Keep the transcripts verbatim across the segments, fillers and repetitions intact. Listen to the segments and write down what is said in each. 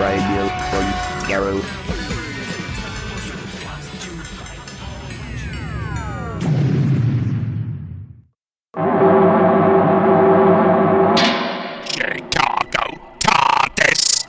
radio from Garrow. Chicago TARDIS.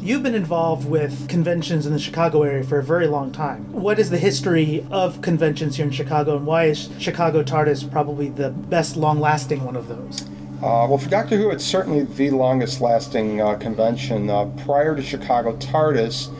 You've been involved with conventions in the Chicago area for a very long time. What is the history of conventions here in Chicago, and why is Chicago TARDIS probably the best long-lasting one of those? Uh, well, for Doctor Who, it's certainly the longest-lasting uh, convention. Uh, prior to Chicago TARDIS,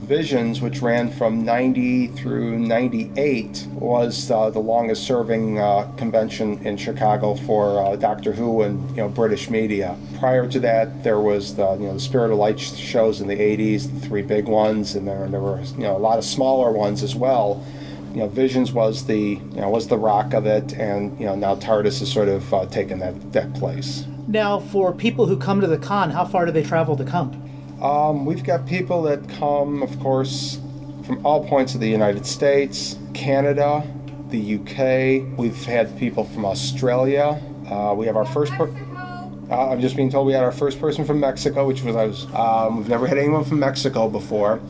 Visions, which ran from ninety through ninety-eight, was uh, the longest-serving uh, convention in Chicago for uh, Doctor Who and you know British media. Prior to that, there was the you know the Spirit of Light shows in the eighties, the three big ones, and there, and there were you know a lot of smaller ones as well. You know, Visions was the you know was the rock of it, and you know now TARDIS has sort of uh, taken that that place. Now, for people who come to the con, how far do they travel to come? Um, we've got people that come, of course, from all points of the United States, Canada, the U K. We've had people from Australia. Uh, we have our first person. Uh, I'm just being told we had our first person from Mexico, which was I was. Um, we've never had anyone from Mexico before.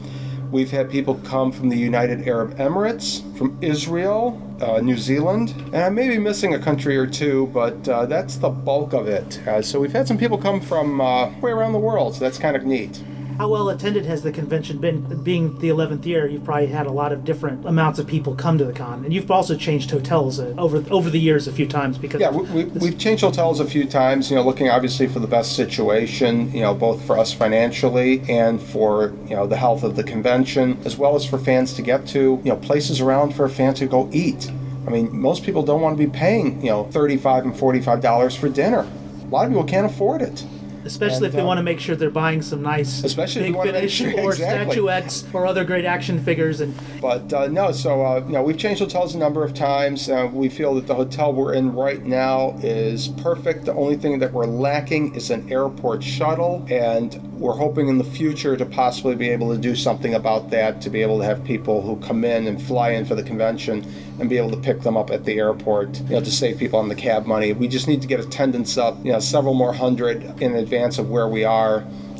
We've had people come from the United Arab Emirates, from Israel, uh, New Zealand, and I may be missing a country or two, but uh, that's the bulk of it. Uh, so we've had some people come from uh, way around the world, so that's kind of neat. How well attended has the convention been? Being the eleventh year, you've probably had a lot of different amounts of people come to the con, and you've also changed hotels over over the years a few times because yeah, we, we, we've changed hotels a few times. You know, looking obviously for the best situation, you know, both for us financially and for you know the health of the convention, as well as for fans to get to, you know, places around for fans to go eat. I mean, most people don't want to be paying you know thirty-five and forty-five dollars for dinner. A lot of people can't afford it. Especially and, if they um, want to make sure they're buying some nice big finish sure, or exactly. statuettes or other great action figures. And But uh, no, so uh, you know, we've changed hotels a number of times. Uh, we feel that the hotel we're in right now is perfect. The only thing that we're lacking is an airport shuttle, and we're hoping in the future to possibly be able to do something about that, to be able to have people who come in and fly in for the convention and be able to pick them up at the airport, you know, to save people on the cab money. We just need to get attendance up, you know, several more hundred in advance of where we are,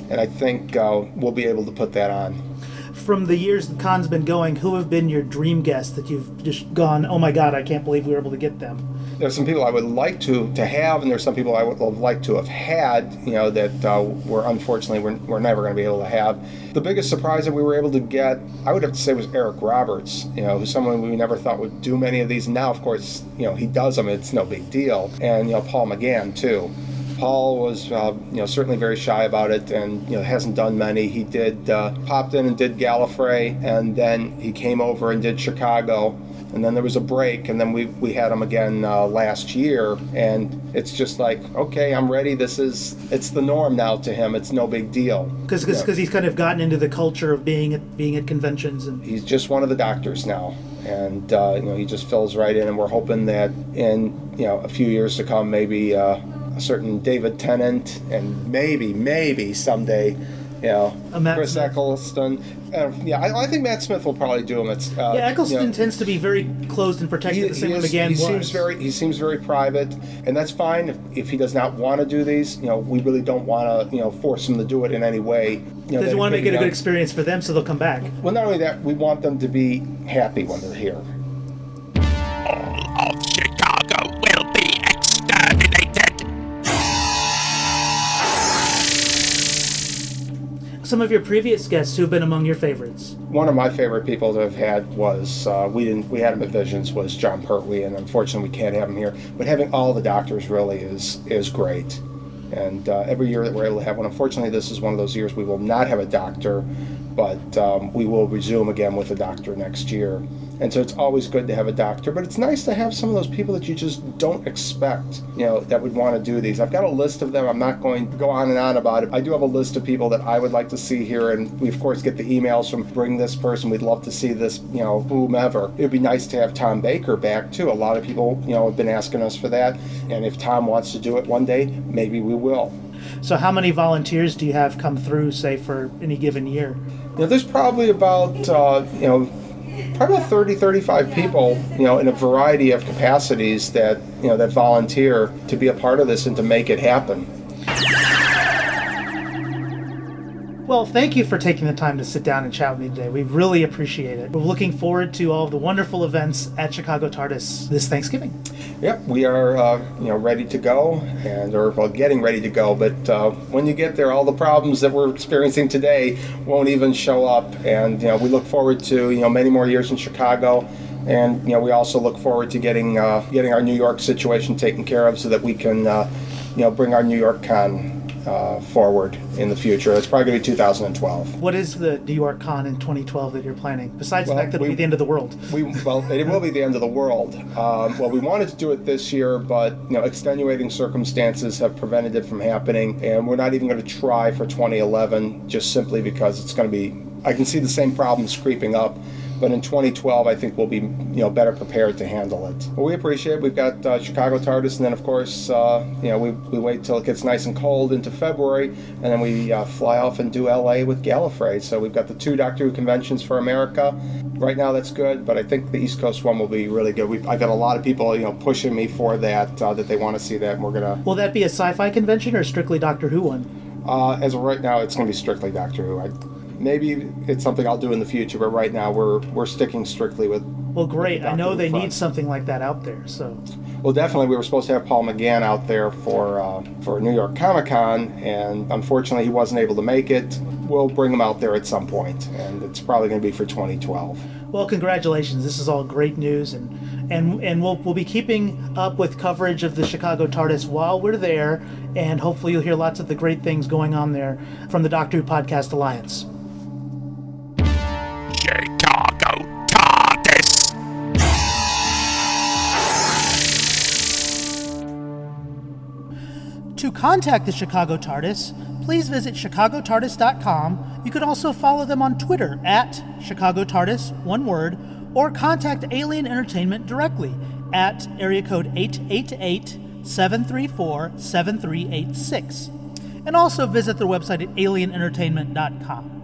and I think uh, we'll be able to put that on. From the years the con's been going, who have been your dream guests that you've just gone, oh my God, I can't believe we were able to get them? There's some people I would like to, to have, and there's some people I would like to have had, you know, that uh, we're unfortunately we're, we're never going to be able to have. The biggest surprise that we were able to get, I would have to say, was Eric Roberts, you know, who's someone we never thought would do many of these. Now, of course, you know, he does them, it's no big deal. And, you know, Paul McGann, too. Paul was, uh, you know, certainly very shy about it, and you know hasn't done many. He did uh, popped in and did Gallifrey, and then he came over and did Chicago, and then there was a break, and then we we had him again uh, last year, and it's just like, okay, I'm ready. This is it's the norm now to him. It's no big deal because because yeah. he's kind of gotten into the culture of being at being at conventions, and he's just one of the doctors now. And uh, you know he just fills right in, and we're hoping that in you know a few years to come, maybe. Uh, A certain David Tennant, and maybe, maybe someday, you know, uh, Chris Smith. Eccleston. Uh, yeah, I, I think Matt Smith will probably do him. It's, uh, yeah, Eccleston you know, tends to be very closed and protected. He, the same he, is, again he seems very, he seems very private, and that's fine if, if he does not want to do these. You know, we really don't want to, you know, force him to do it in any way. Because you know, want to make it a good experience for them, so they'll come back. Well, not only that, we want them to be happy when they're here. All of Chicago will be exterminated. Some of your previous guests who've been among your favorites. One of my favorite people to have had was uh, we didn't we had him at Visions was John Pertwee, and unfortunately we can't have him here. But having all the doctors really is is great, and uh, every year that we're able to have one. Unfortunately, this is one of those years we will not have a doctor, but um, we will resume again with a doctor next year. And so it's always good to have a doctor, but it's nice to have some of those people that you just don't expect, you know, that would want to do these. I've got a list of them. I'm not going to go on and on about it. I do have a list of people that I would like to see here, and we, of course, get the emails from bring this person. We'd love to see this, you know, whomever. It would be nice to have Tom Baker back, too. A lot of people, you know, have been asking us for that, and if Tom wants to do it one day, maybe we will. So how many volunteers do you have come through, say, for any given year? Now, there's probably about, uh, you know, probably about thirty, thirty-five people, you know, in a variety of capacities that, you know, that volunteer to be a part of this and to make it happen. Well, thank you for taking the time to sit down and chat with me today. We really appreciate it. We're looking forward to all of the wonderful events at Chicago TARDIS this Thanksgiving. Yep, we are uh, you know, ready to go, and or well, getting ready to go. But uh, when you get there, all the problems that we're experiencing today won't even show up. And you know, we look forward to you know many more years in Chicago. And you know, we also look forward to getting uh, getting our New York situation taken care of so that we can uh, you know bring our New York Con Uh, forward in the future. It's probably going to be two thousand twelve. What is the New York Con in twenty twelve that you're planning? Besides well, the fact that we, it'll be the end of the world. We, well, it will be the end of the world. Um, well, we wanted to do it this year, but you know, extenuating circumstances have prevented it from happening, and we're not even going to try for twenty eleven just simply because it's going to be, I can see the same problems creeping up. But in twenty twelve, I think we'll be, you know, better prepared to handle it. Well, we appreciate it. We've got uh, Chicago TARDIS, and then of course, uh, you know, we we wait till it gets nice and cold into February, and then we uh, fly off and do L A with Gallifrey. So we've got the two Doctor Who conventions for America. Right now, that's good, but I think the East Coast one will be really good. We've, I've got a lot of people, you know, pushing me for that uh, that they want to see that. And we're gonna. Will that be a sci-fi convention or strictly Doctor Who one? Uh, as of right now, it's going to be strictly Doctor Who. I, Maybe it's something I'll do in the future, but right now we're we're sticking strictly with. Well, great. With I know they need something like that out there, so. Well, definitely. We were supposed to have Paul McGann out there for uh, for New York Comic Con, and unfortunately he wasn't able to make it. We'll bring him out there at some point, and it's probably going to be for twenty twelve. Well, congratulations. This is all great news, and and and we'll we'll be keeping up with coverage of the Chicago TARDIS while we're there, and hopefully you'll hear lots of the great things going on there from the Doctor Who Podcast Alliance. Chicago TARDIS. To contact the Chicago TARDIS, please visit chicago tardis dot com. You can also follow them on Twitter at Chicago TARDIS, one word, or contact Alien Entertainment directly at area code eight eight eight, seven three four, seven three eight six. And also visit their website at alien entertainment dot com.